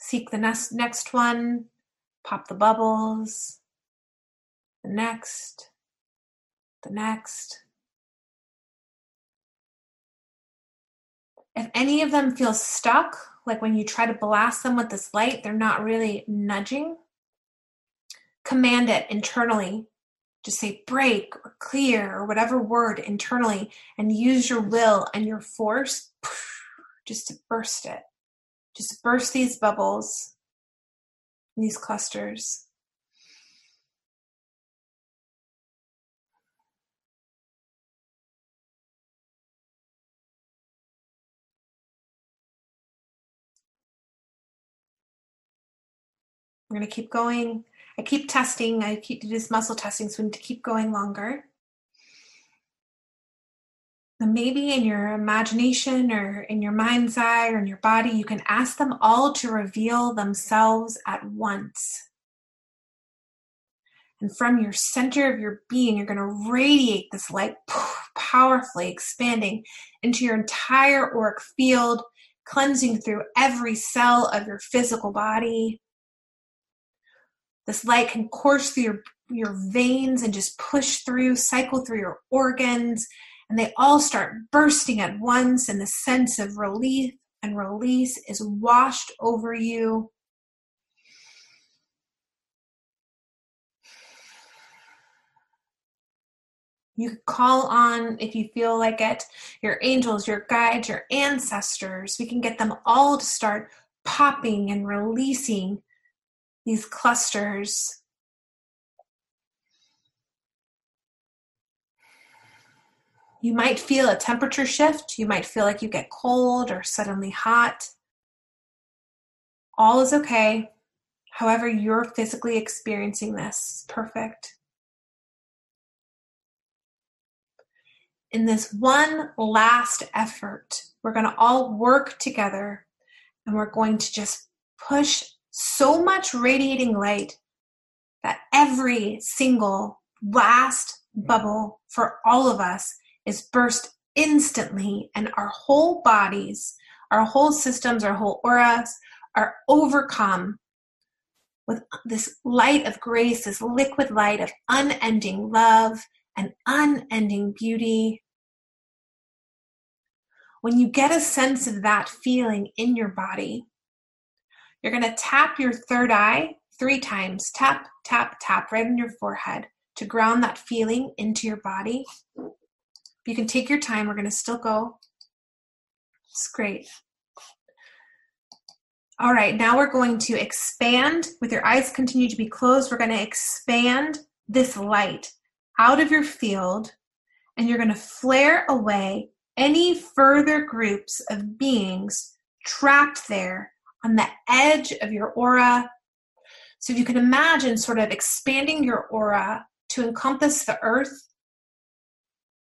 Seek the next one. Pop the bubbles. The next. The next. If any of them feel stuck, like when you try to blast them with this light, they're not really nudging, command it internally. Just say break or clear or whatever word internally, and use your will and your force just to burst it. Just burst these bubbles, these clusters. We're going to keep going. I keep testing. I keep doing this muscle testing, so we need to keep going longer. And maybe in your imagination or in your mind's eye or in your body, you can ask them all to reveal themselves at once. And from your center of your being, you're going to radiate this light powerfully, expanding into your entire auric field, cleansing through every cell of your physical body. This light can course through your veins and just push through, cycle through your organs, and they all start bursting at once, and the sense of relief and release is washed over you. You could call on, if you feel like it, your angels, your guides, your ancestors. We can get them all to start popping and releasing these clusters. You might feel a temperature shift. You might feel like you get cold or suddenly hot. All is okay. However you're physically experiencing this, perfect. In this one last effort, we're going to all work together, and we're going to just push so much radiating light that every single last bubble for all of us is burst instantly, and our whole bodies, our whole systems, our whole auras are overcome with this light of grace, this liquid light of unending love and unending beauty. When you get a sense of that feeling in your body, you're going to tap your third eye 3 times. Tap, tap, tap right on your forehead to ground that feeling into your body. You can take your time. We're going to still go. It's great. All right, now we're going to expand. With your eyes continue to be closed, we're going to expand this light out of your field, and you're going to flare away any further groups of beings trapped there on the edge of your aura. So if you can imagine sort of expanding your aura to encompass the earth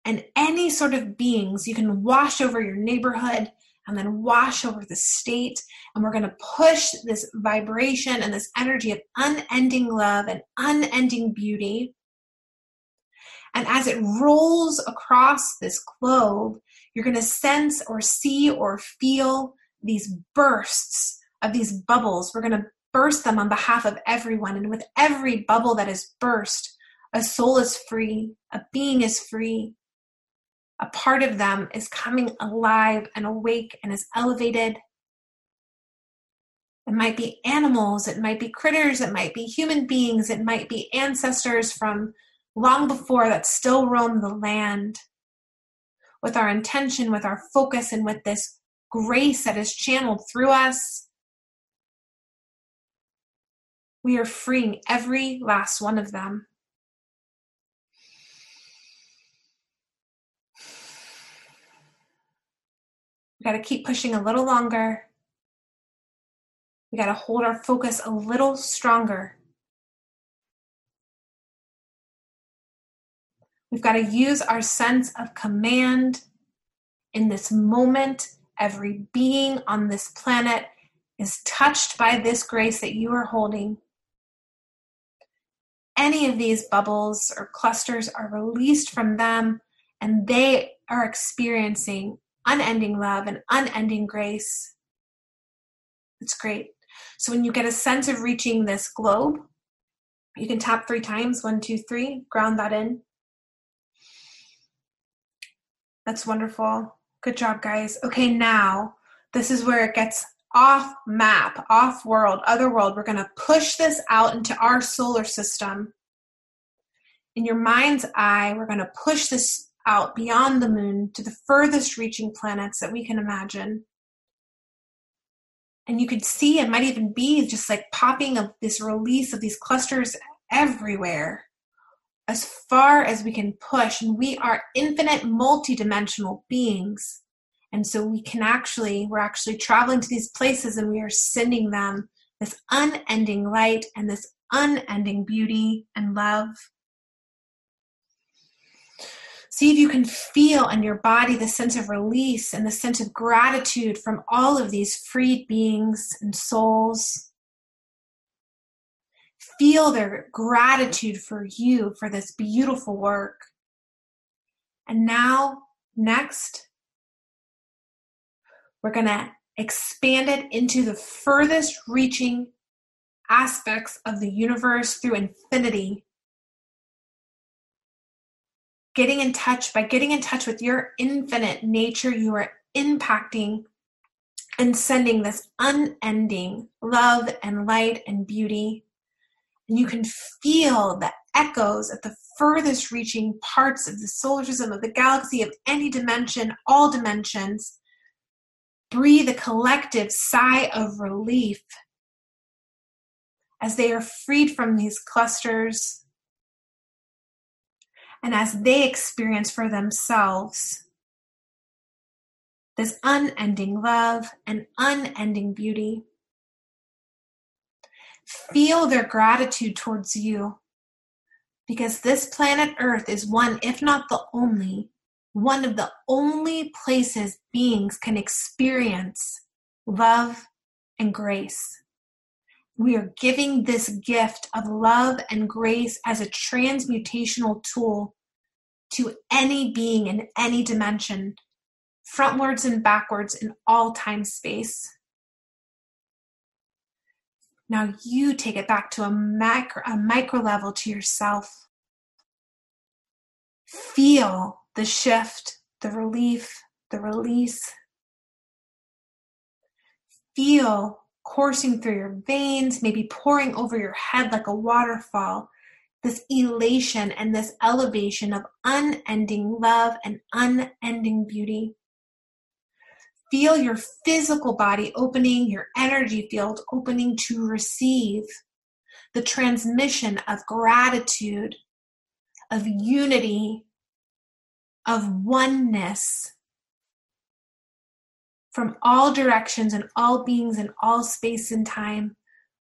and any sort of beings, you can wash over your neighborhood and then wash over the state. And we're going to push this vibration and this energy of unending love and unending beauty. And as it rolls across this globe, you're going to sense or see or feel these bursts of these bubbles. We're going to burst them on behalf of everyone. And with every bubble that is burst, a soul is free, a being is free, a part of them is coming alive and awake and is elevated. It might be animals, it might be critters, it might be human beings, it might be ancestors from long before that still roam the land. With our intention, with our focus, and with this grace that is channeled through us, we are freeing every last one of them. We got to keep pushing a little longer. We got to hold our focus a little stronger. We've got to use our sense of command in this moment. Every being on this planet is touched by this grace that you are holding. Any of these bubbles or clusters are released from them, and they are experiencing unending love and unending grace. It's great. So when you get a sense of reaching this globe, you can tap 3 times, 1, 2, 3, ground that in. That's wonderful. Good job, guys. Okay, now this is where it gets off map, off world, other world. We're going to push this out into our solar system. In your mind's eye, we're going to push this out beyond the moon to the furthest reaching planets that we can imagine. And you could see, it might even be just like popping of this release of these clusters everywhere, as far as we can push. And we are infinite multidimensional beings. And so we're actually traveling to these places, and we are sending them this unending light and this unending beauty and love. See if you can feel in your body the sense of release and the sense of gratitude from all of these freed beings and souls. Feel their gratitude for you, for this beautiful work. And now, next, we're going to expand it into the furthest reaching aspects of the universe through infinity. By getting in touch with your infinite nature, you are impacting and sending this unending love and light and beauty. And you can feel the echoes at the furthest reaching parts of the solar system, of the galaxy, of any dimension, all dimensions. Breathe a collective sigh of relief as they are freed from these clusters and as they experience for themselves this unending love and unending beauty. Feel their gratitude towards you, because this planet Earth is one, if not the only, one of the only places beings can experience love and grace. We are giving this gift of love and grace as a transmutational tool to any being in any dimension, frontwards and backwards in all time space. Now you take it back to a micro level to yourself. Feel the shift, the relief, the release. Feel coursing through your veins, maybe pouring over your head like a waterfall, this elation and this elevation of unending love and unending beauty. Feel your physical body opening, your energy field opening to receive the transmission of gratitude, of unity, of oneness from all directions and all beings in all space and time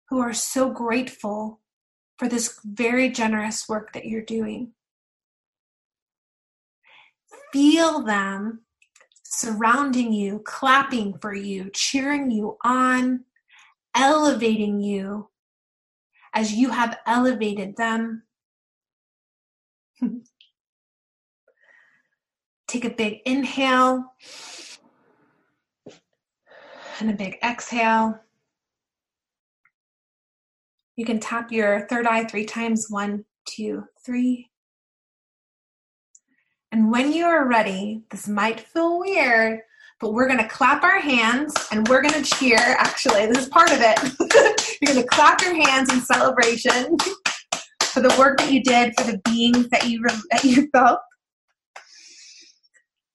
who are so grateful for this very generous work that you're doing. Feel them surrounding you, clapping for you, cheering you on, elevating you as you have elevated them. Take a big inhale and a big exhale. You can tap your third eye 3 times, 1, 2, 3. And when you are ready, this might feel weird, but we're going to clap our hands and we're going to cheer. Actually, this is part of it. You're going to clap your hands in celebration for the work that you did, for the beings that you felt.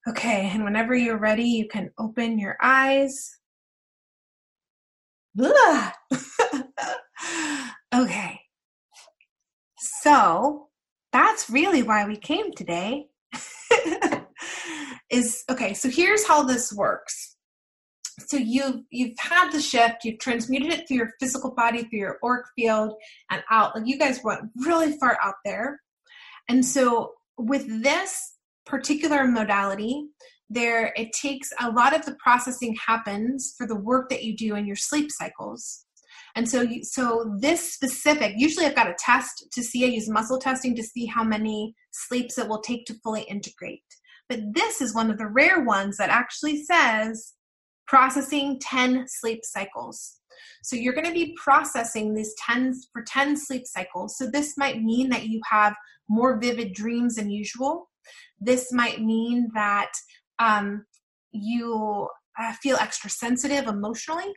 Okay, and whenever you're ready, you can open your eyes. Okay, so that's really why we came today. So here's how this works. So you've had the shift, you've transmuted it through your physical body, through your auric field and out. Like you guys went really far out there. And so with this particular modality, there, it takes a lot of the processing happens for the work that you do in your sleep cycles. And so this specific, usually I've got a test to see, I use muscle testing to see how many sleeps it will take to fully integrate. But this is one of the rare ones that actually says processing 10 sleep cycles. So you're going to be processing these 10 sleep cycles. So this might mean that you have more vivid dreams than usual. This might mean that you feel extra sensitive emotionally.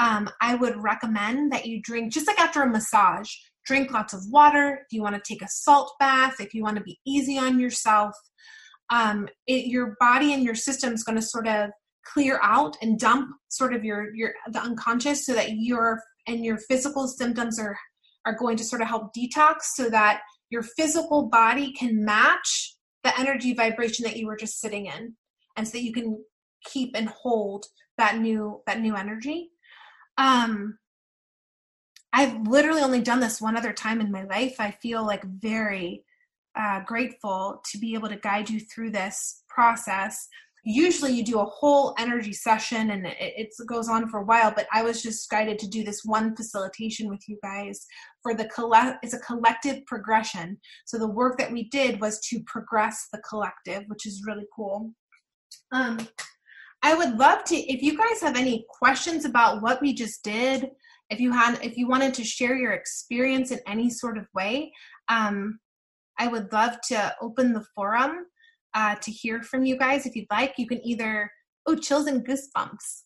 I would recommend that you drink, just like after a massage, drink lots of water. If you want to take a salt bath, if you want to be easy on yourself, your body and your system is going to sort of clear out and dump sort of the unconscious, so that your physical symptoms are going to sort of help detox, so that your physical body can match the energy vibration that you were just sitting in, and so that you can keep and hold that new energy. I've literally only done this one other time in my life. I feel like very grateful to be able to guide you through this process. Usually you do a whole energy session and it goes on for a while, but I was just guided to do this one facilitation with you guys for it's a collective progression. So the work that we did was to progress the collective, which is really cool. I would love to, if you guys have any questions about what we just did, if you wanted to share your experience in any sort of way, I would love to open the forum to hear from you guys. If you'd like, you can either, chills and goosebumps.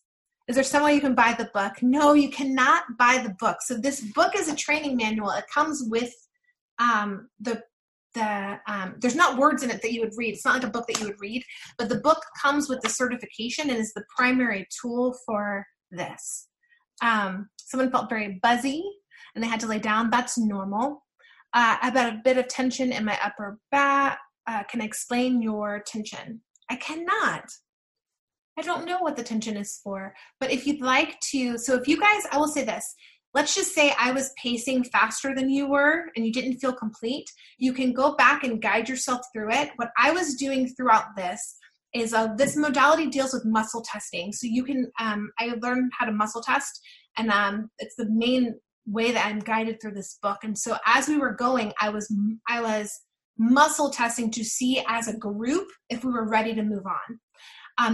Is there some way you can buy the book? No, you cannot buy the book. So this book is a training manual. It comes with there's not words in it that you would read. It's not like a book that you would read, but the book comes with the certification and is the primary tool for this. Someone felt very buzzy and they had to lay down. That's normal. I've got a bit of tension in my upper back. Can I explain your tension? I cannot. I don't know what the tension is for, but if you'd like to, so if you guys, I will say this, let's just say I was pacing faster than you were and you didn't feel complete. You can go back and guide yourself through it. What I was doing throughout this is this modality deals with muscle testing. So you can, I learned how to muscle test, and it's the main way that I'm guided through this book. And so as we were going, I was muscle testing to see as a group if we were ready to move on.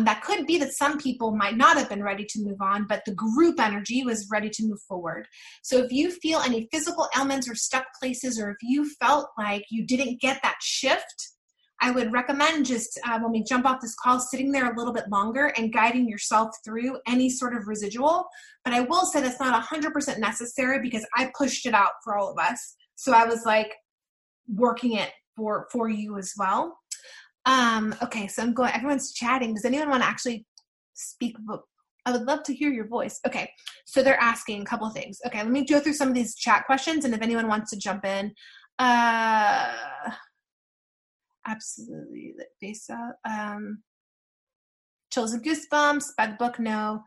That could be that some people might not have been ready to move on, but the group energy was ready to move forward. So if you feel any physical ailments or stuck places, or if you felt like you didn't get that shift, I would recommend just when we jump off this call, sitting there a little bit longer and guiding yourself through any sort of residual. But I will say that's not 100% necessary, because I pushed it out for all of us. So I was like working it for you as well. Okay, so I'm going, everyone's chatting. Does anyone want to actually speak? I would love to hear your voice. Okay, so they're asking a couple of things. Okay, let me go through some of these chat questions, and if anyone wants to jump in. Absolutely, face up. Chills and goosebumps, by the book, no.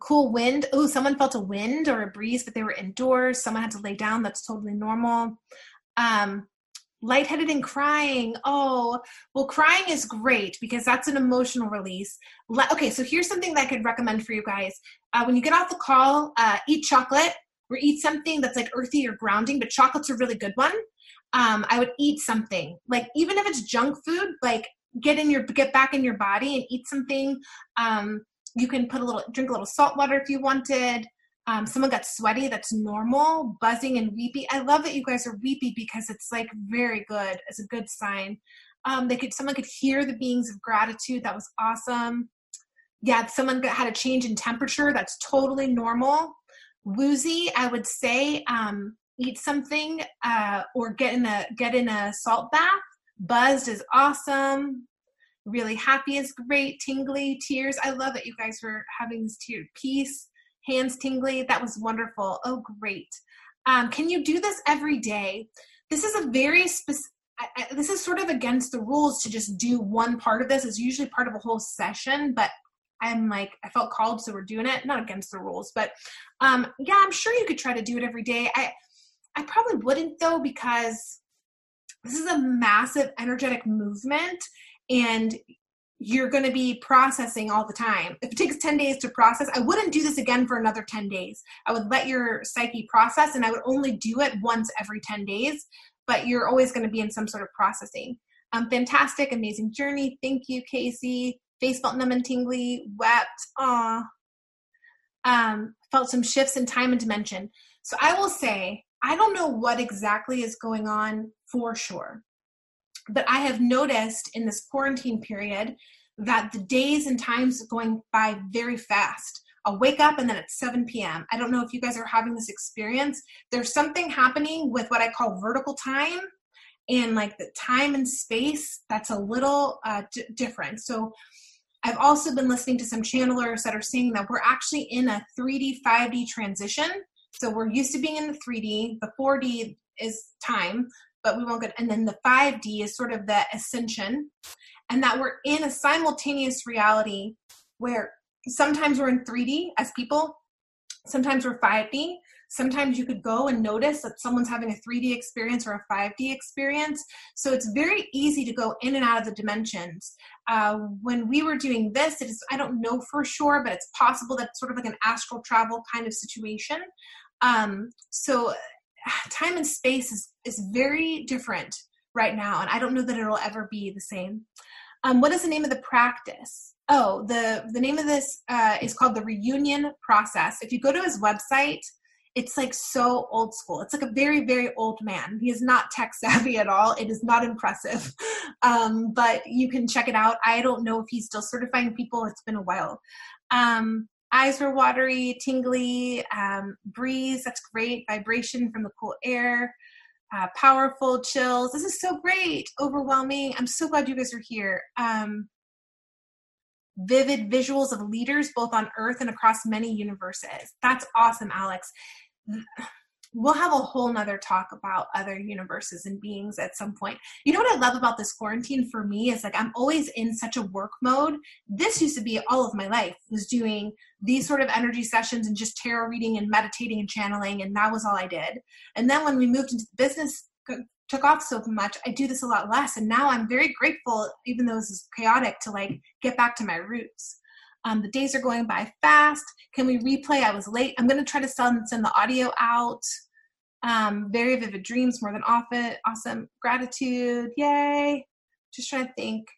Cool wind. Oh, someone felt a wind or a breeze, but they were indoors. Someone had to lay down. That's totally normal. Lightheaded and crying. Oh, well, crying is great because that's an emotional release. Okay, so here's something that I could recommend for you guys. When you get off the call, eat chocolate or eat something that's like earthy or grounding, but chocolate's a really good one. I would eat something, like even if it's junk food, like get back in your body and eat something. You can drink a little salt water if you wanted. Someone got sweaty. That's normal. Buzzing and weepy. I love that you guys are weepy because it's like very good. It's a good sign. Someone could hear the beings of gratitude. That was awesome. Yeah. Someone had a change in temperature. That's totally normal. Woozy. I would say, eat something, or get in a salt bath. Buzzed is awesome. Really happy is great. Tingly, tears. I love that you guys were having this tiered piece. Hands tingly. That was wonderful. Oh, great. Can you do this every day? This is a very specific, this is sort of against the rules to just do one part of this. It's usually part of a whole session, but I'm like, I felt called, so we're doing it. Not against the rules, but yeah, I'm sure you could try to do it every day. I probably wouldn't though, because this is a massive energetic movement and you're going to be processing all the time. If it takes 10 days to process, I wouldn't do this again for another 10 days. I would let your psyche process, and I would only do it once every 10 days, but you're always going to be in some sort of processing. Fantastic, amazing journey. Thank you, Casey. Face felt numb and tingly, wept. Aw. Felt some shifts in time and dimension. So I will say, I don't know what exactly is going on for sure, but I have noticed in this quarantine period that the days and times are going by very fast. I'll wake up and then it's 7 p.m. I don't know if you guys are having this experience. There's something happening with what I call vertical time and like the time and space that's a little different. So I've also been listening to some channelers that are saying that we're actually in a 3D, 5D transition. So we're used to being in the 3D, the 4D is time, but we won't get, and then the 5D is sort of the ascension, and that we're in a simultaneous reality where sometimes we're in 3D as people, sometimes we're 5D. Sometimes you could go and notice that someone's having a 3D experience or a 5D experience. So it's very easy to go in and out of the dimensions. When we were doing this, it is, I don't know for sure, but it's possible that it's sort of like an astral travel kind of situation. So time and space is very different right now. And I don't know that it'll ever be the same. What is the name of the practice? Oh, the name of this is called the Reunion Process. If you go to his website, it's like so old school. It's like a very, very old man. He is not tech savvy at all. It is not impressive, but you can check it out. I don't know if he's still certifying people. It's been a while. Eyes were watery, tingly, breeze. That's great. Vibration from the cool air. Powerful chills. This is so great. Overwhelming. I'm so glad you guys are here. Vivid visuals of leaders both on earth and across many universes. That's awesome, Alex. We'll have a whole nother talk about other universes and beings at some point. You know what I love about this quarantine for me is like, I'm always in such a work mode. This used to be all of my life, was doing these sort of energy sessions and just tarot reading and meditating and channeling. And that was all I did. And then when we moved into the business, took off so much, I do this a lot less. And now I'm very grateful, even though this is chaotic, to like get back to my roots. The days are going by fast. Can we replay? I was late. I'm going to try to send the audio out. Very vivid dreams, more than often. Awesome. Gratitude. Yay. Just trying to think.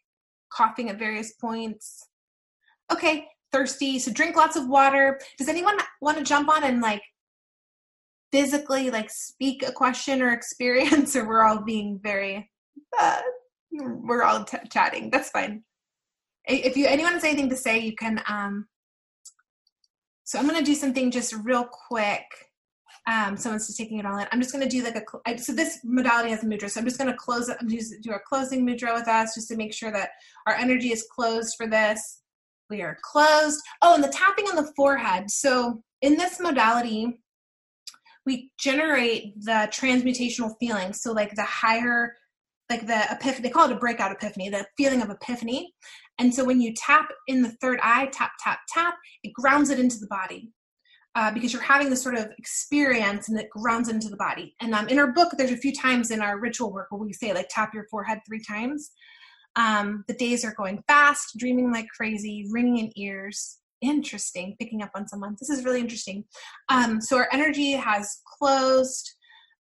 Coughing at various points. Okay. Thirsty. So drink lots of water. Does anyone want to jump on and like physically like speak a question or experience, or we're all being very, we're all chatting. That's fine. If you, anyone has anything to say, you can, so I'm going to do something just real quick. Someone's just taking it all in. I'm just going to do like so this modality has a mudra. So I'm just going to close it. I'm just going to do our closing mudra with us just to make sure that our energy is closed for this. We are closed. Oh, and the tapping on the forehead. So in this modality, we generate the transmutational feeling. So like the higher, like the epiphany, they call it a breakout epiphany, the feeling of epiphany. And so when you tap in the third eye, tap, tap, tap, it grounds it into the body because you're having this sort of experience and it grounds it into the body. And in our book, there's a few times in our ritual work where we say like tap your forehead 3 times. The days are going fast, dreaming like crazy, ringing in ears. Interesting, picking up on someone. This is really interesting. So our energy has closed.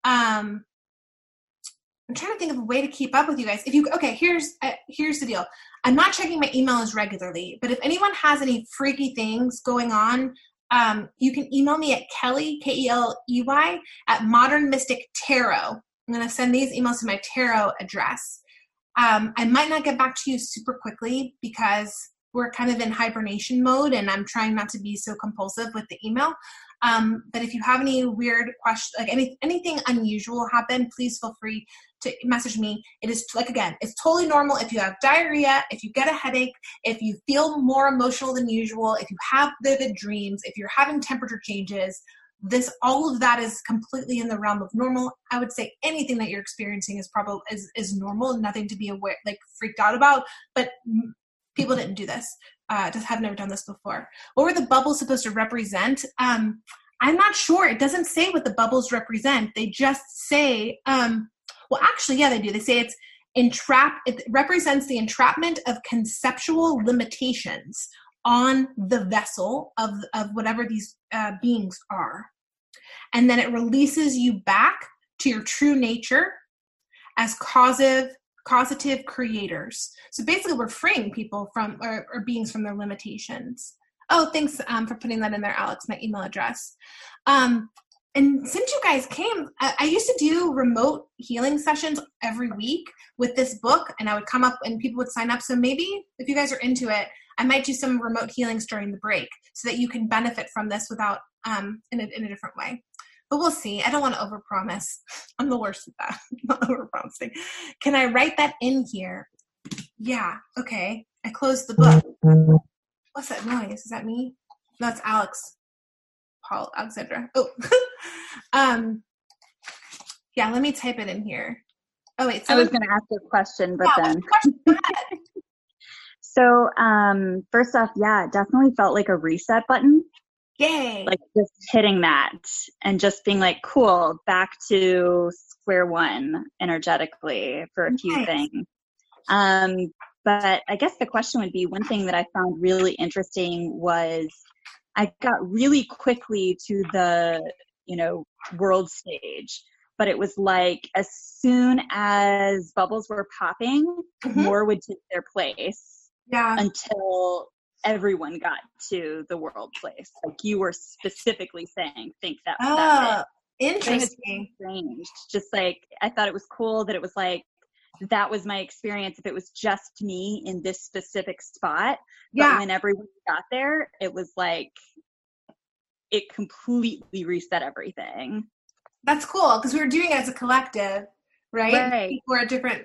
I'm trying to think of a way to keep up with you guys. Okay, here's the deal. I'm not checking my emails regularly, but if anyone has any freaky things going on, you can email me at Kelley, K-E-L-E-Y, at Modern Mystic Tarot. I'm going to send these emails to my tarot address. I might not get back to you super quickly because we're kind of in hibernation mode and I'm trying not to be so compulsive with the email. But if you have any weird questions, like anything unusual happen, please feel free to message me. It is like, again, it's totally normal. If you have diarrhea, if you get a headache, if you feel more emotional than usual, if you have vivid dreams, if you're having temperature changes, all of that is completely in the realm of normal. I would say anything that you're experiencing is probably is normal, nothing to be aware, like freaked out about, but people didn't do this. just have never done this before. What were the bubbles supposed to represent? I'm not sure. It doesn't say what the bubbles represent. They just say, well, actually, yeah, they do. They say it's it represents the entrapment of conceptual limitations on the vessel of whatever these beings are. And then it releases you back to your true nature as causative creators. So basically we're freeing people from, or beings from their limitations. Oh, thanks for putting that in there, Alex, my email address. And since you guys came, I used to do remote healing sessions every week with this book, and I would come up and people would sign up. So maybe if you guys are into it, I might do some remote healings during the break so that you can benefit from this without in a different way. But we'll see. I don't want to overpromise. I'm the worst at that. Not overpromising. Can I write that in here? Yeah. Okay. I closed the book. What's that noise? Is that me? No, it's Alex. Paul, Alexandra. Oh, yeah, let me type it in here. Oh, wait. I was going to ask a question, but yeah, then. So first off, yeah, it definitely felt like a reset button. Yay. Like just hitting that and just being like, cool, back to square one energetically for a few things. But I guess the question would be, one thing that I found really interesting was I got really quickly to the, world stage, but it was like as soon as bubbles were popping, mm-hmm. more would take their place until everyone got to the world place. Like you were specifically saying, think that. Oh, interesting. Strange. Just like, I thought it was cool that it was like, that was my experience if it was just me in this specific spot. Yeah. But when everyone got there, it was like, it completely reset everything. That's cool. Cause we were doing it as a collective, right? People were at different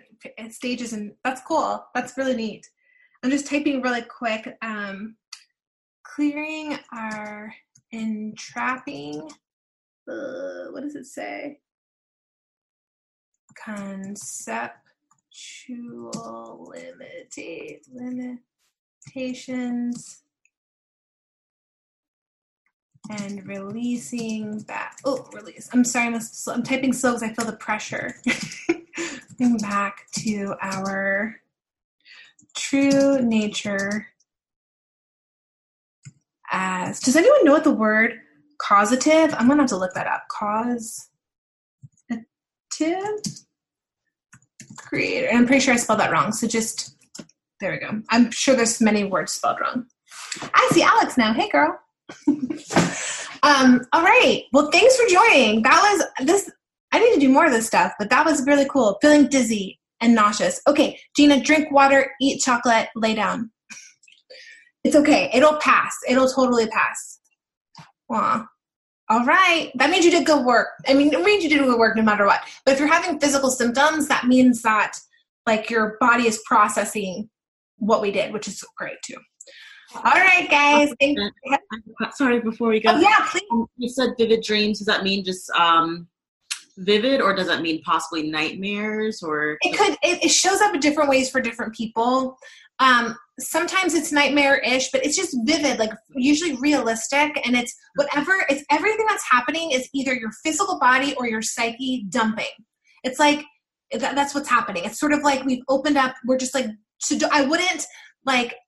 stages, and that's cool. That's really neat. I'm just typing really quick. Clearing our entrapping. What does it say? Conceptual limitations and releasing that. Oh, release. I'm sorry. I'm typing slow because I feel the pressure. Back to our true nature. As does anyone know what the word causative? I'm gonna have to look that up. Causative creator. And I'm pretty sure I spelled that wrong. So just, there we go. I'm sure there's many words spelled wrong. I see Alex now. Hey, girl. All right. Well, thanks for joining. I need to do more of this stuff, but that was really cool. Feeling dizzy and nauseous. Okay, Gina, drink water, eat chocolate, lay down. It's okay. It'll pass. It'll totally pass. Aw. All right. That means you did good work. I mean, it means you did good work no matter what. But if you're having physical symptoms, that means that like your body is processing what we did, which is great too. All right, guys. Sorry, before we go. Oh, yeah, please. You said vivid dreams. Does that mean just vivid, or does that mean possibly nightmares? Or it could. It shows up in different ways for different people. Sometimes it's nightmare-ish, but it's just vivid, like usually realistic. And it's whatever, it's everything that's happening is either your physical body or your psyche dumping. It's like, that's what's happening. It's sort of like we've opened up, we're just like,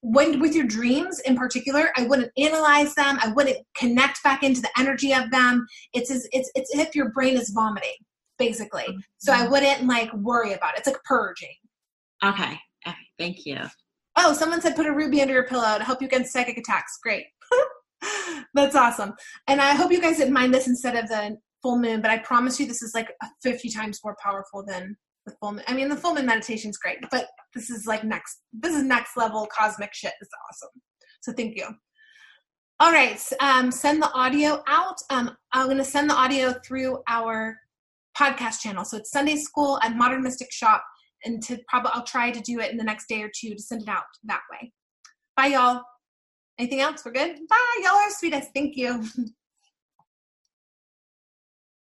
with your dreams in particular, I wouldn't analyze them. I wouldn't connect back into the energy of them. It's if your brain is vomiting, basically. So I wouldn't worry about it. It's like purging. Okay. Thank you. Oh, someone said put a ruby under your pillow to help you against psychic attacks. Great. That's awesome. And I hope you guys didn't mind this instead of the full moon, but I promise you this is 50 times more powerful than the full moon. I mean, the full moon meditation is great, but this is next level cosmic shit. It's awesome. So thank you. All right. Send the audio out. I'm going to send the audio through our podcast channel. So it's Sunday School at Modern Mystic Shop. And I'll try to do it in the next day or two to send it out that way. Bye, y'all. Anything else? We're good? Bye. Y'all are sweetest. Thank you.